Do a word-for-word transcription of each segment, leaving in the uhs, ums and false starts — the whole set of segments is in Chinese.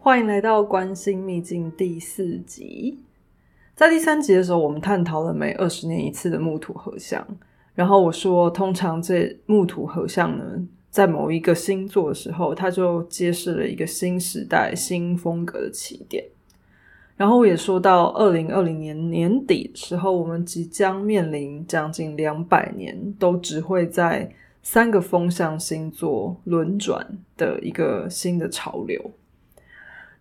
欢迎来到关心秘境第四集。在第三集的时候，我们探讨了每二十年一次的木土合相，然后我说通常这木土合相呢，在某一个星座的时候，它就揭示了一个新时代新风格的起点。然后我也说到二零二零年年底的时候，我们即将面临将近两百年都只会在三个风象星座轮转的一个新的潮流。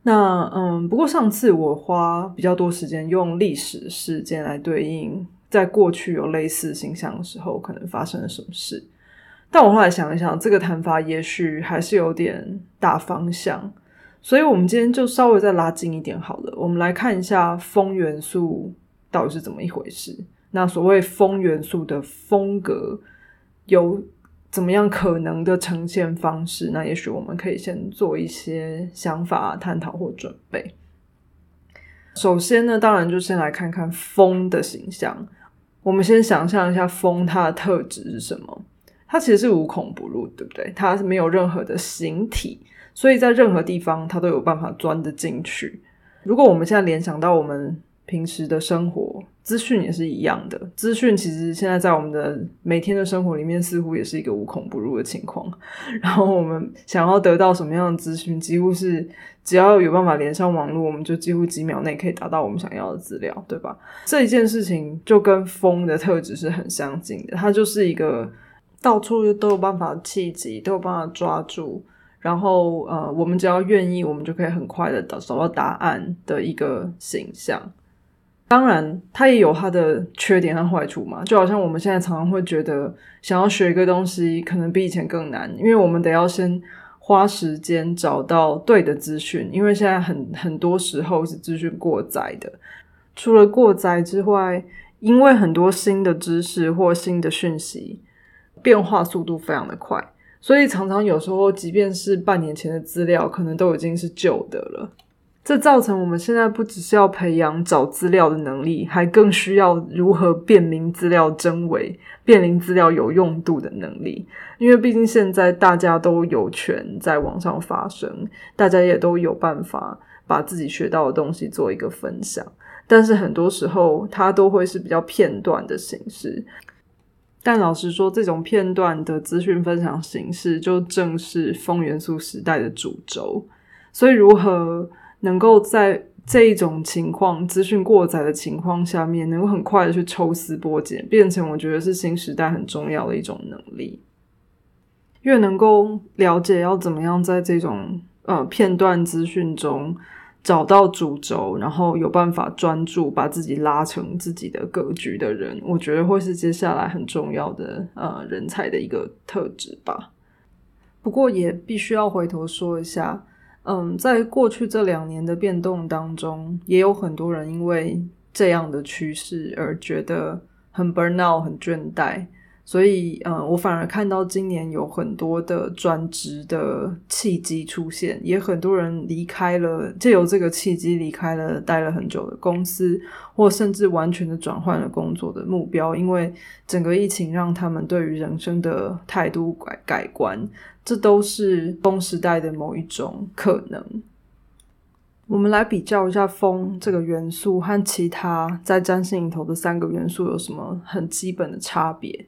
那嗯，不过上次我花比较多时间用历史事件来对应在过去有类似星象的时候可能发生了什么事，但我后来想一想，这个谈法也许还是有点大方向，所以我们今天就稍微再拉近一点好了。我们来看一下风元素到底是怎么一回事，那所谓风元素的风格有怎么样可能的呈现方式，那也许我们可以先做一些想法探讨或准备。首先呢，当然就先来看看风的形象。我们先想象一下风它的特质是什么，它其实是无孔不入，对不对？它没有任何的形体，所以在任何地方它都有办法钻得进去。如果我们现在联想到我们平时的生活，资讯也是一样的，资讯其实现在在我们的每天的生活里面似乎也是一个无孔不入的情况，然后我们想要得到什么样的资讯，几乎是只要有办法连上网络，我们就几乎几秒内可以达到我们想要的资料，对吧？这一件事情就跟风的特质是很相近的，它就是一个到处都有办法企及，都有办法抓住，然后呃，我们只要愿意，我们就可以很快的找到答案的一个形象。当然它也有它的缺点和坏处嘛，就好像我们现在常常会觉得想要学一个东西可能比以前更难，因为我们得要先花时间找到对的资讯，因为现在很很多时候是资讯过载的。除了过载之外，因为很多新的知识或新的讯息变化速度非常的快，所以常常有时候即便是半年前的资料可能都已经是旧的了。这造成我们现在不只是要培养找资料的能力，还更需要如何辨明资料真伪，辨明资料有用度的能力。因为毕竟现在大家都有权在网上发声，大家也都有办法把自己学到的东西做一个分享，但是很多时候它都会是比较片段的形式。但老实说，这种片段的资讯分享形式就正是风元素时代的主轴，所以如何能够在这一种情况资讯过载的情况下面能够很快的去抽丝剥茧，变成我觉得是新时代很重要的一种能力。越能够了解要怎么样在这种呃片段资讯中找到主轴，然后有办法专注把自己拉成自己的格局的人，我觉得会是接下来很重要的呃人才的一个特质吧。不过也必须要回头说一下，嗯，在过去这两年的变动当中，也有很多人因为这样的趋势而觉得很 burnout 很倦怠，所以嗯，我反而看到今年有很多的转职的契机出现，也很多人离开了，藉由这个契机离开了待了很久的公司，或甚至完全的转换了工作的目标，因为整个疫情让他们对于人生的态度改改观，这都是风时代的某一种可能。我们来比较一下风这个元素和其他在占星里头的三个元素有什么很基本的差别。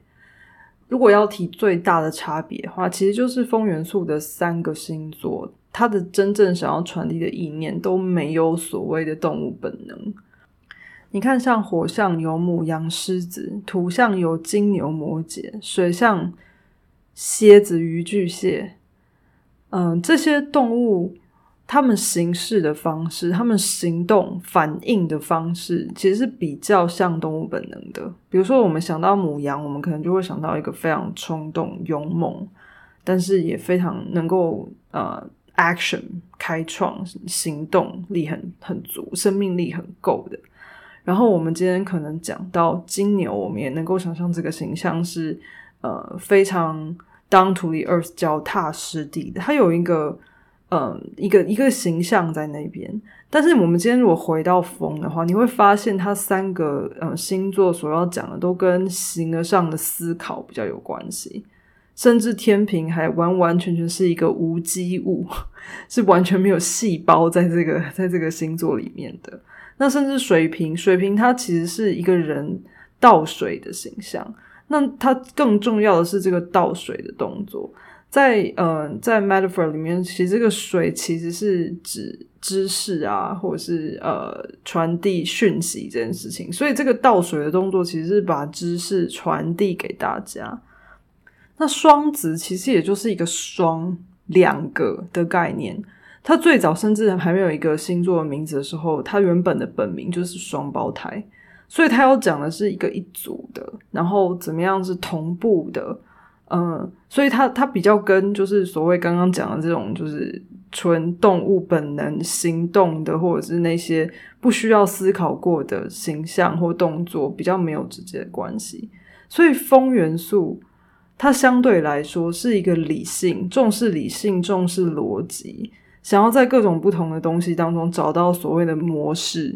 如果要提最大的差别的话，其实就是风元素的三个星座，它的真正想要传递的意念都没有所谓的动物本能。你看，像火象有母羊狮子，土象有金牛摩羯，水象蝎子与巨蟹，嗯，这些动物他们行事的方式，他们行动反应的方式其实是比较像动物本能的。比如说我们想到母羊，我们可能就会想到一个非常冲动勇猛，但是也非常能够呃 action 开创，行动力很很足，生命力很够的。然后我们今天可能讲到金牛，我们也能够想象这个形象是呃非常down to the earth 脚踏实地的，它有一个呃一个一个形象在那边。但是我们今天如果回到风的话，你会发现它三个呃星座所要讲的都跟形而上的思考比较有关系。甚至天平还完完全全是一个无机物，是完全没有细胞在这个在这个星座里面的。那甚至水瓶，水瓶它其实是一个人倒水的形象，那它更重要的是这个倒水的动作。在呃，在 metaphor 里面，其实这个水其实是指知识啊，或者是呃传递讯息这件事情，所以这个倒水的动作其实是把知识传递给大家。那双子其实也就是一个双两个的概念，它最早甚至还没有一个星座的名字的时候，它原本的本名就是双胞胎，所以它要讲的是一个一组的，然后怎么样是同步的。嗯，所以它它比较跟就是所谓刚刚讲的这种就是纯动物本能行动的，或者是那些不需要思考过的形象或动作比较没有直接的关系。所以风元素它相对来说是一个理性，重视理性，重视逻辑，想要在各种不同的东西当中找到所谓的模式，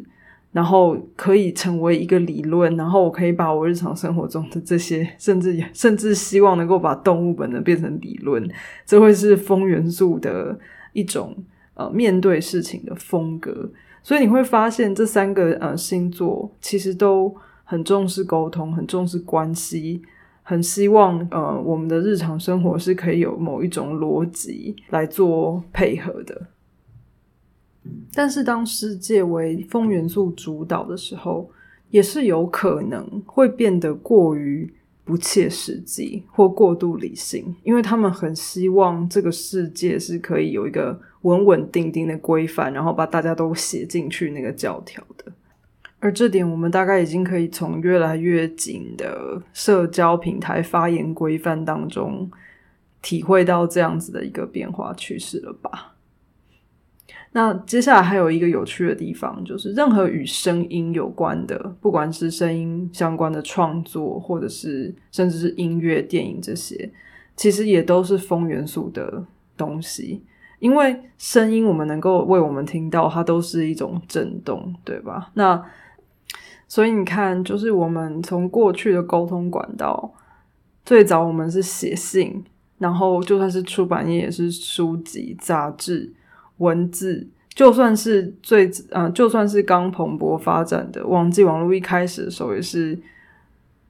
然后可以成为一个理论，然后我可以把我日常生活中的这些，甚至甚至希望能够把动物本能变成理论，这会是风元素的一种呃面对事情的风格。所以你会发现这三个呃星座其实都很重视沟通，很重视关系，很希望呃我们的日常生活是可以有某一种逻辑来做配合的。但是当世界为风元素主导的时候，也是有可能会变得过于不切实际或过度理性，因为他们很希望这个世界是可以有一个稳稳定定的规范，然后把大家都写进去那个教条的。而这点我们大概已经可以从越来越紧的社交平台发言规范当中体会到这样子的一个变化趋势了吧。那接下来还有一个有趣的地方，就是任何与声音有关的，不管是声音相关的创作，或者是甚至是音乐、电影，这些其实也都是风元素的东西。因为声音我们能够为我们听到，它都是一种震动，对吧？那所以你看，就是我们从过去的沟通管道，最早我们是写信，然后就算是出版业也是书籍、杂志、文字，就算是最呃，就算是刚蓬勃发展的网际网络一开始的时候，也是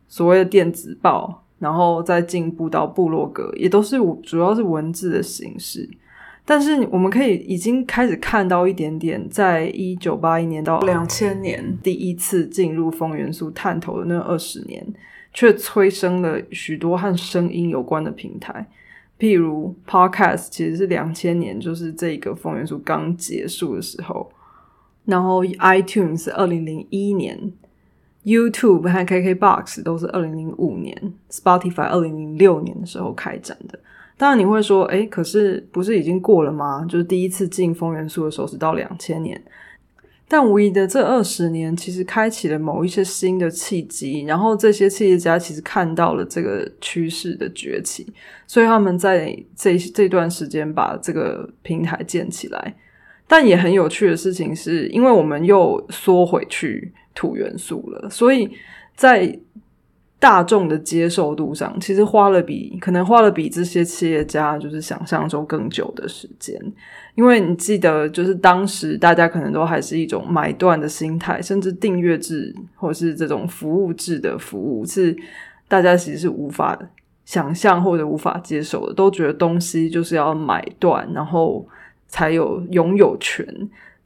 所谓的电子报，然后再进步到部落格，也都是主要是文字的形式。但是我们可以已经开始看到一点点，在一九八一年到两千年第一次进入风元素探头的那二十年，却催生了许多和声音有关的平台。譬如 podcast 其实是两千年，就是这个风元素刚结束的时候，然后 iTunes 是二零零一年， YouTube 和 KKBox 都是二零零五年， Spotify 二零零六年的时候开展的。当然你会说诶，可是不是已经过了吗？就是第一次进风元素的时候是到两千年，但无疑的这二十年其实开启了某一些新的契机，然后这些企业家其实看到了这个趋势的崛起，所以他们在 这, 这段时间把这个平台建起来。但也很有趣的事情是，因为我们又缩回去土元素了，所以在大众的接受度上其实花了比可能花了比这些企业家就是想象中更久的时间。因为你记得就是当时大家可能都还是一种买断的心态，甚至订阅制或是这种服务制的服务是大家其实是无法想象或者无法接受的，都觉得东西就是要买断然后才有拥有权，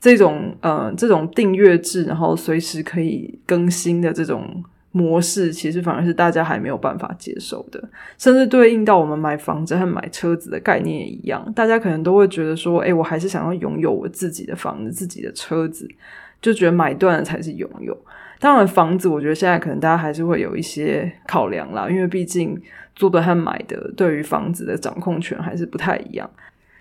这种呃这种订阅制然后随时可以更新的这种模式其实反而是大家还没有办法接受的。甚至对应到我们买房子和买车子的概念也一样，大家可能都会觉得说诶，我还是想要拥有我自己的房子自己的车子，就觉得买断了才是拥有。当然房子我觉得现在可能大家还是会有一些考量啦，因为毕竟租的和买的对于房子的掌控权还是不太一样。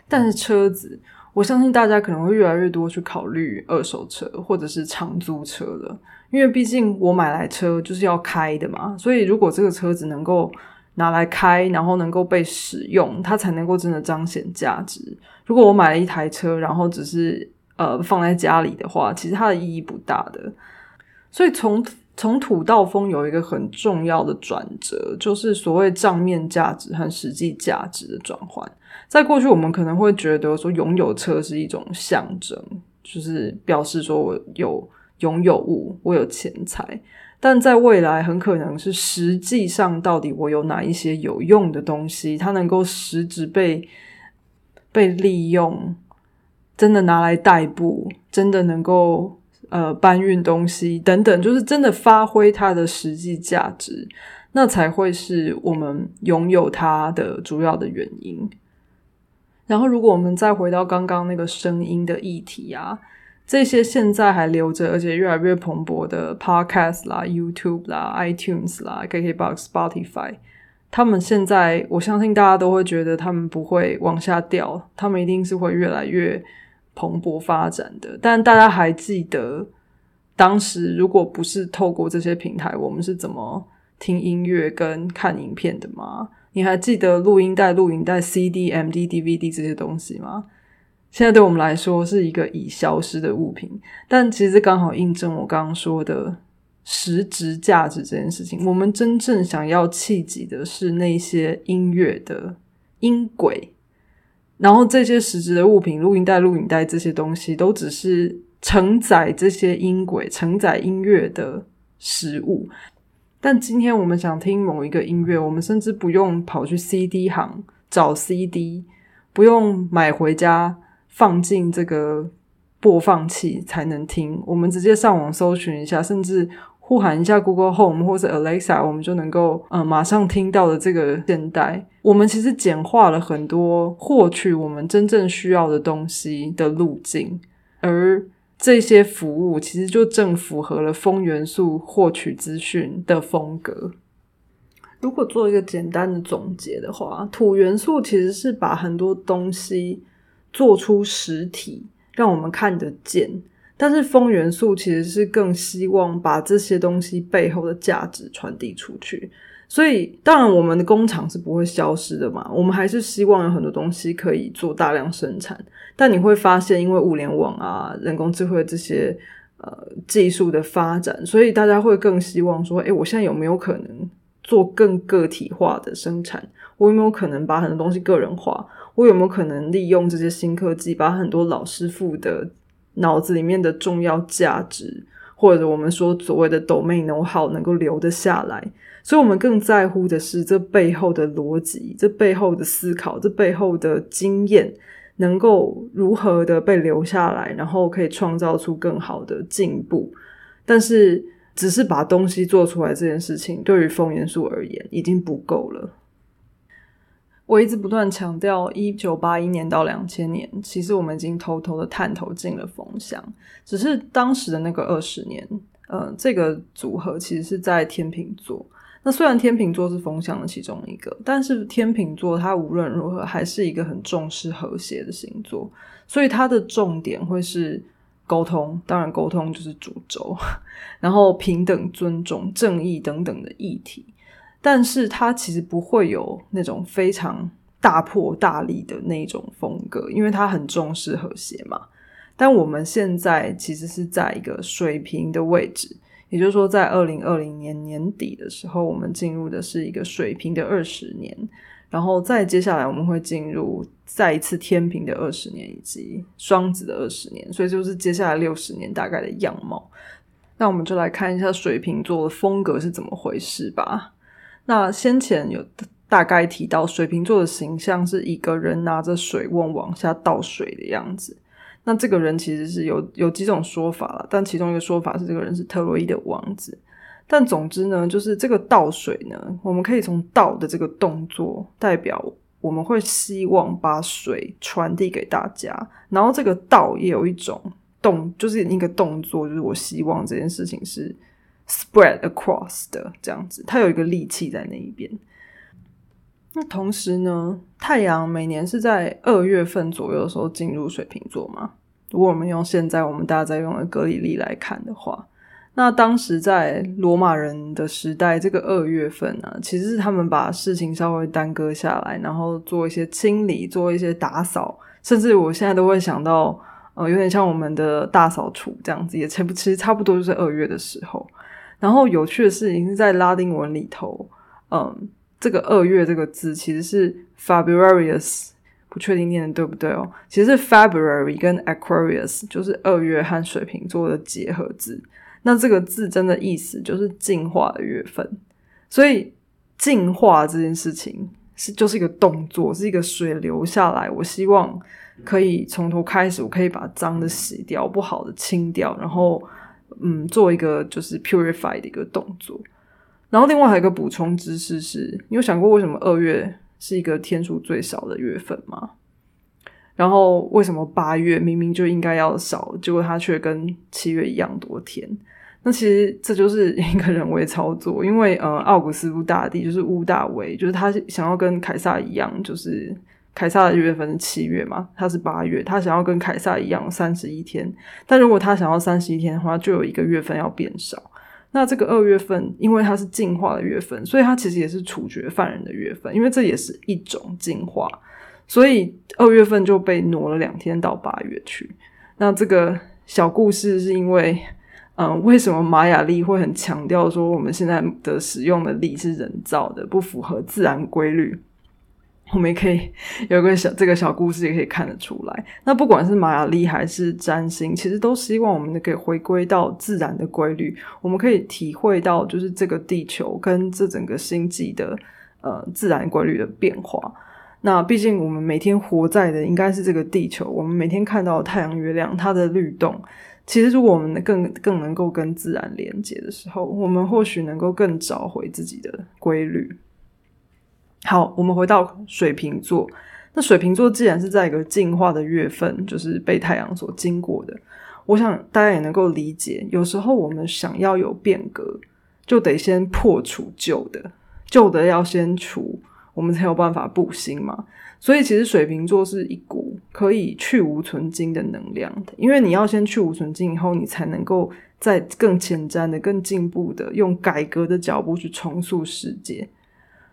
但是车子我相信大家可能会越来越多去考虑二手车或者是长租车了，因为毕竟我买来车就是要开的嘛，所以如果这个车子能够拿来开，然后能够被使用，它才能够真的彰显价值。如果我买了一台车然后只是呃放在家里的话，其实它的意义不大的。所以从从土到风有一个很重要的转折，就是所谓账面价值和实际价值的转换。在过去我们可能会觉得说拥有车是一种象征，就是表示说我有拥有物，我有钱财，但在未来很可能是实际上到底我有哪一些有用的东西，它能够实质被被利用，真的拿来代步，真的能够呃，搬运东西等等，就是真的发挥它的实际价值，那才会是我们拥有它的主要的原因。然后如果我们再回到刚刚那个声音的议题啊，这些现在还留着而且越来越蓬勃的 podcast 啦 YouTube 啦 iTunes 啦 K K B O X Spotify， 他们现在我相信大家都会觉得他们不会往下掉，他们一定是会越来越蓬勃发展的。但大家还记得当时如果不是透过这些平台我们是怎么听音乐跟看影片的吗？你还记得录音带录影带 C D M D D V D 这些东西吗？现在对我们来说是一个已消失的物品，但其实刚好印证我刚刚说的实质价值这件事情。我们真正想要企及的是那些音乐的音轨，然后这些实质的物品，录音带录影带这些东西都只是承载这些音轨承载音乐的实物。但今天我们想听某一个音乐，我们甚至不用跑去 C D 行找 C D， 不用买回家放进这个播放器才能听，我们直接上网搜寻一下，甚至呼喊一下 Google Home 或是 Alexa， 我们就能够、呃、马上听到的这个现代。我们其实简化了很多获取我们真正需要的东西的路径，而这些服务其实就正符合了风元素获取资讯的风格。如果做一个简单的总结的话，土元素其实是把很多东西做出实体让我们看得见，但是风元素其实是更希望把这些东西背后的价值传递出去。所以当然我们的工厂是不会消失的嘛，我们还是希望有很多东西可以做大量生产，但你会发现因为物联网啊人工智慧这些呃技术的发展，所以大家会更希望说诶，我现在有没有可能做更个体化的生产，我有没有可能把很多东西个人化，我有没有可能利用这些新科技把很多老师傅的脑子里面的重要价值，或者我们说所谓的 domain know-how 能够留得下来。所以我们更在乎的是这背后的逻辑，这背后的思考，这背后的经验能够如何的被留下来，然后可以创造出更好的进步。但是只是把东西做出来这件事情对于风元素而言已经不够了。我一直不断强调一九八一年到两千年其实我们已经偷偷的探头进了风向，只是当时的那个二十年呃，这个组合其实是在天秤座。那虽然天秤座是风向的其中一个，但是天秤座它无论如何还是一个很重视和谐的星座，所以它的重点会是沟通，当然沟通就是主轴，然后平等尊重正义等等的议题，但是它其实不会有那种非常大破大立的那种风格，因为它很重视和谐嘛。但我们现在其实是在一个水平的位置，也就是说在二零二零年年底的时候我们进入的是一个水平的二十年，然后再接下来我们会进入再一次天平的二十年以及双子的二十年，所以就是接下来六十年大概的样貌。那我们就来看一下水瓶座的风格是怎么回事吧。那先前有大概提到水瓶座的形象是一个人拿着水瓮往下倒水的样子，那这个人其实是有有几种说法啦，但其中一个说法是这个人是特洛伊的王子。但总之呢，就是这个倒水呢，我们可以从倒的这个动作代表我们会希望把水传递给大家，然后这个倒也有一种动，就是一个动作，就是我希望这件事情是spread across 的这样子，它有一个力气在那一边。那同时呢，太阳每年是在二月份左右的时候进入水瓶座嘛，如果我们用现在我们大家在用的格里历来看的话，那当时在罗马人的时代这个二月份啊，其实是他们把事情稍微耽搁下来，然后做一些清理，做一些打扫，甚至我现在都会想到呃，有点像我们的大扫除这样子，也差不多就是二月的时候。然后有趣的事情是在拉丁文里头，嗯，这个二月这个字其实是 Februarius， 不确定念的对不对哦，其实是 February 跟 Aquarius， 就是二月和水瓶座的结合字。那这个字真的意思就是进化的月份，所以进化这件事情是就是一个动作，是一个水流下来，我希望可以从头开始，我可以把脏的洗掉，不好的清掉，然后嗯，做一个就是 purify 的一个动作。然后另外还有一个补充知识是，你有想过为什么二月是一个天数最少的月份吗？然后为什么八月明明就应该要少，结果它却跟七月一样多天？那其实这就是一个人为操作，因为呃，奥古斯都大帝就是屋大维，就是他想要跟凯撒一样，就是凯撒的月份是七月嘛，他是八月，他想要跟凯撒一样三十一天，但如果他想要三十一天的话，就有一个月份要变少。那这个二月份因为它是进化的月份，所以它其实也是处决犯人的月份，因为这也是一种进化，所以二月份就被挪了两天到八月去。那这个小故事是因为嗯，为什么玛雅历会很强调说我们现在的使用的历是人造的，不符合自然规律，我们也可以有个小这个小故事也可以看得出来。那不管是玛雅历还是占星，其实都希望我们可以回归到自然的规律，我们可以体会到就是这个地球跟这整个星际的呃自然规律的变化。那毕竟我们每天活在的应该是这个地球，我们每天看到太阳月亮它的律动，其实如果我们更更能够跟自然连接的时候，我们或许能够更找回自己的规律。好，我们回到水瓶座。那水瓶座既然是在一个进化的月份，就是被太阳所经过的，我想大家也能够理解，有时候我们想要有变革，就得先破除旧的，旧的要先除，我们才有办法布新嘛。所以其实水瓶座是一股可以去无存精的能量，因为你要先去无存精以后，你才能够再更前瞻的更进步的用改革的脚步去重塑世界。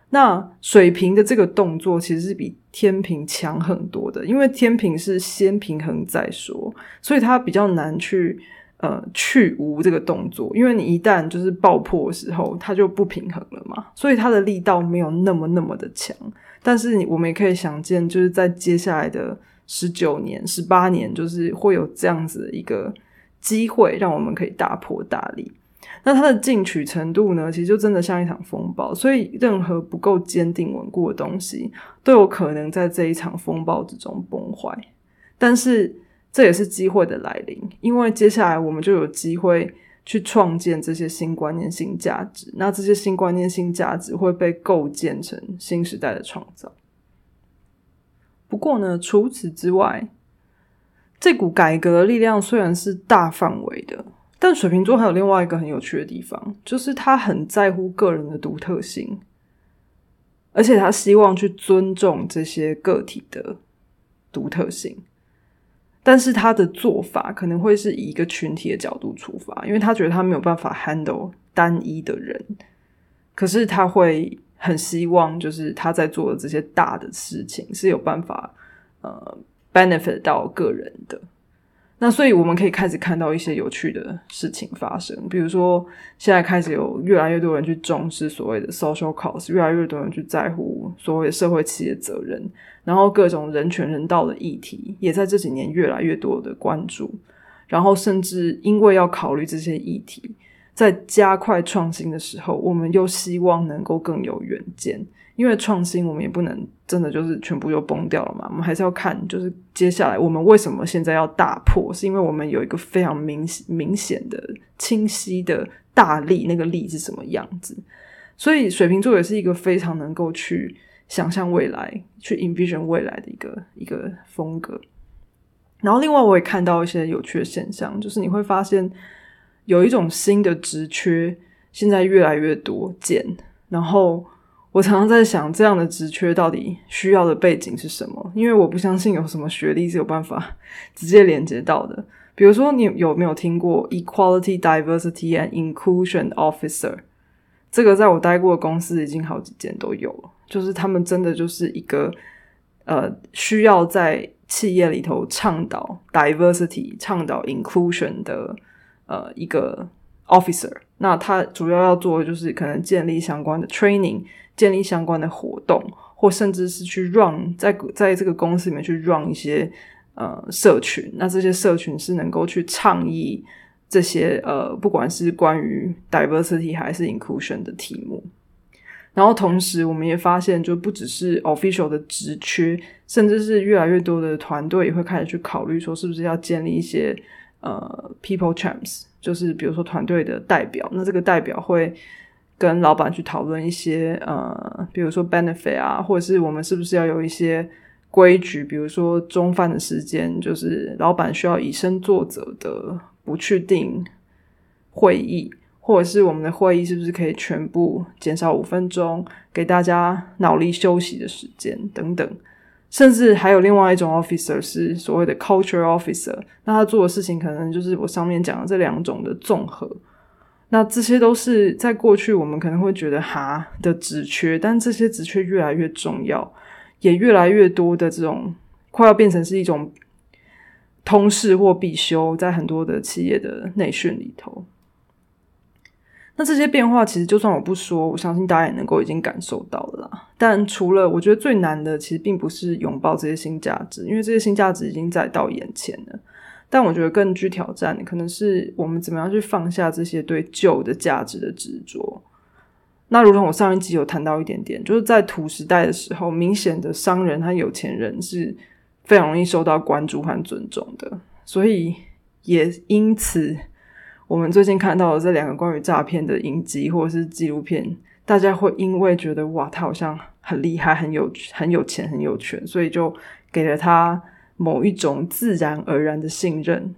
那水瓶的这个动作其实是比天平强很多的，因为天平是先平衡再说，所以它比较难去呃去无这个动作，因为你一旦就是爆破的时候它就不平衡了嘛，所以它的力道没有那么那么的强。但是我们也可以想见，就是在接下来的十九年十八年，就是会有这样子的一个机会让我们可以大破大立。那它的进取程度呢，其实就真的像一场风暴，所以任何不够坚定稳固的东西都有可能在这一场风暴之中崩坏。但是这也是机会的来临，因为接下来我们就有机会去创建这些新观念新价值，那这些新观念新价值会被构建成新时代的创造。不过呢，除此之外，这股改革的力量虽然是大范围的，但水瓶座还有另外一个很有趣的地方，就是他很在乎个人的独特性，而且他希望去尊重这些个体的独特性，但是他的做法可能会是以一个群体的角度出发，因为他觉得他没有办法 handle 单一的人，可是他会很希望就是他在做的这些大的事情是有办法呃 benefit 到个人的。那所以我们可以开始看到一些有趣的事情发生，比如说现在开始有越来越多人去重视所谓的 social cause， 越来越多人去在乎所谓的社会企业责任，然后各种人权人道的议题也在这几年越来越多的关注，然后甚至因为要考虑这些议题，在加快创新的时候，我们又希望能够更有远见，因为创新我们也不能真的就是全部就崩掉了嘛，我们还是要看就是接下来我们为什么现在要大破，是因为我们有一个非常明明显的清晰的大力，那个力是什么样子。所以水瓶座也是一个非常能够去想象未来，去 envision 未来的一个一个风格。然后另外我也看到一些有趣的现象，就是你会发现有一种新的职缺现在越来越多见，然后我常常在想这样的职缺到底需要的背景是什么，因为我不相信有什么学历是有办法直接连接到的。比如说你有没有听过 Equality, Diversity and Inclusion Officer， 这个在我待过的公司已经好几间都有了，就是他们真的就是一个呃需要在企业里头倡导 Diversity 倡导 Inclusion 的呃一个 officer， 那他主要要做的就是可能建立相关的 training， 建立相关的活动，或甚至是去 run 在在这个公司里面去 run 一些呃社群，那这些社群是能够去倡议这些呃不管是关于 diversity 还是 inclusion 的题目。然后同时我们也发现，就不只是 official 的职缺，甚至是越来越多的团队也会开始去考虑说是不是要建立一些呃 people champs， 就是比如说团队的代表，那这个代表会跟老板去讨论一些呃比如说 benefit 啊，或者是我们是不是要有一些规矩，比如说中饭的时间就是老板需要以身作则的不去定会议，或者是我们的会议是不是可以全部减少五分钟，给大家脑力休息的时间等等。甚至还有另外一种 officer 是所谓的 culture officer， 那他做的事情可能就是我上面讲的这两种的综合。那这些都是在过去我们可能会觉得哈的职缺，但这些职缺越来越重要，也越来越多的这种快要变成是一种通识或必修，在很多的企业的内训里头。那这些变化其实就算我不说，我相信大家也能够已经感受到了啦。但除了我觉得最难的其实并不是拥抱这些新价值，因为这些新价值已经在到眼前了，但我觉得更具挑战的可能是我们怎么样去放下这些对旧的价值的执着。那如同我上一集有谈到一点点，就是在土时代的时候，明显的商人和有钱人是非常容易受到关注和尊重的，所以也因此我们最近看到的这两个关于诈骗的影集或者是纪录片，大家会因为觉得哇他好像很厉害，很有很有钱，很有权，所以就给了他某一种自然而然的信任。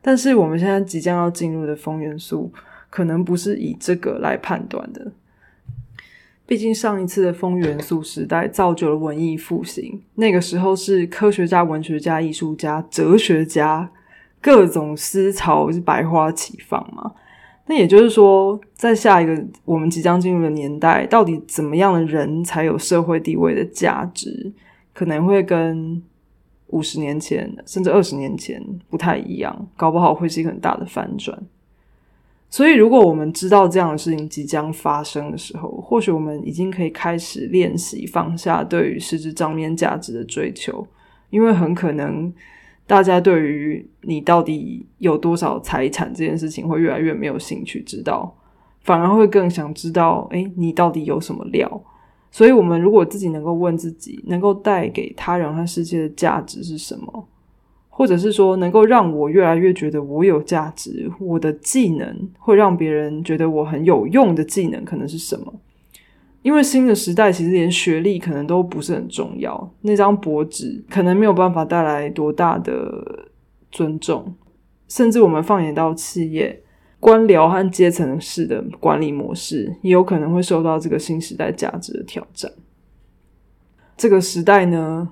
但是我们现在即将要进入的风元素可能不是以这个来判断的，毕竟上一次的风元素时代造就了文艺复兴，那个时候是科学家、文学家、艺术家、哲学家，各种思潮是百花齐放嘛。那也就是说，在下一个我们即将进入的年代，到底怎么样的人才有社会地位的价值，可能会跟五十年前甚至二十年前不太一样，搞不好会是一个很大的翻转。所以如果我们知道这样的事情即将发生的时候，或许我们已经可以开始练习放下对于实质账面价值的追求，因为很可能大家对于你到底有多少财产这件事情会越来越没有兴趣知道，反而会更想知道诶你到底有什么料。所以我们如果自己能够问自己，能够带给他人和世界的价值是什么，或者是说能够让我越来越觉得我有价值，我的技能会让别人觉得我很有用的技能可能是什么。因为新的时代其实连学历可能都不是很重要，那张薄纸可能没有办法带来多大的尊重，甚至我们放眼到企业官僚和阶层式的管理模式也有可能会受到这个新时代价值的挑战。这个时代呢，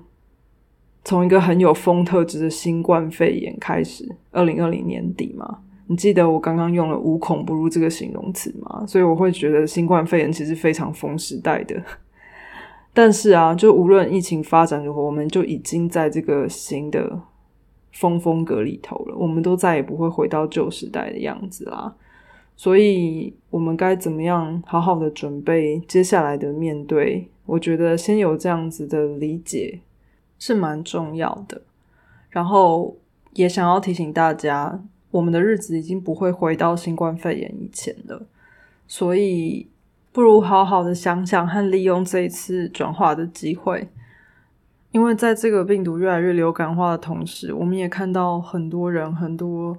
从一个很有风特质的新冠肺炎开始，二零二零年底嘛，你记得我刚刚用了无孔不入这个形容词嘛，所以我会觉得新冠肺炎其实非常风时代的。但是啊，就无论疫情发展如何，我们就已经在这个新的风风格里头了，我们都再也不会回到旧时代的样子啦。所以我们该怎么样好好的准备接下来的面对，我觉得先有这样子的理解是蛮重要的。然后也想要提醒大家，我们的日子已经不会回到新冠肺炎以前了，所以不如好好的想想和利用这一次转化的机会。因为在这个病毒越来越流感化的同时，我们也看到很多人很多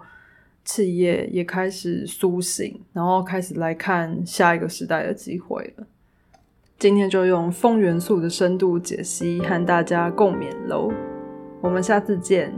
企业也开始苏醒，然后开始来看下一个时代的机会了。今天就用风元素的深度解析和大家共勉喽，我们下次见。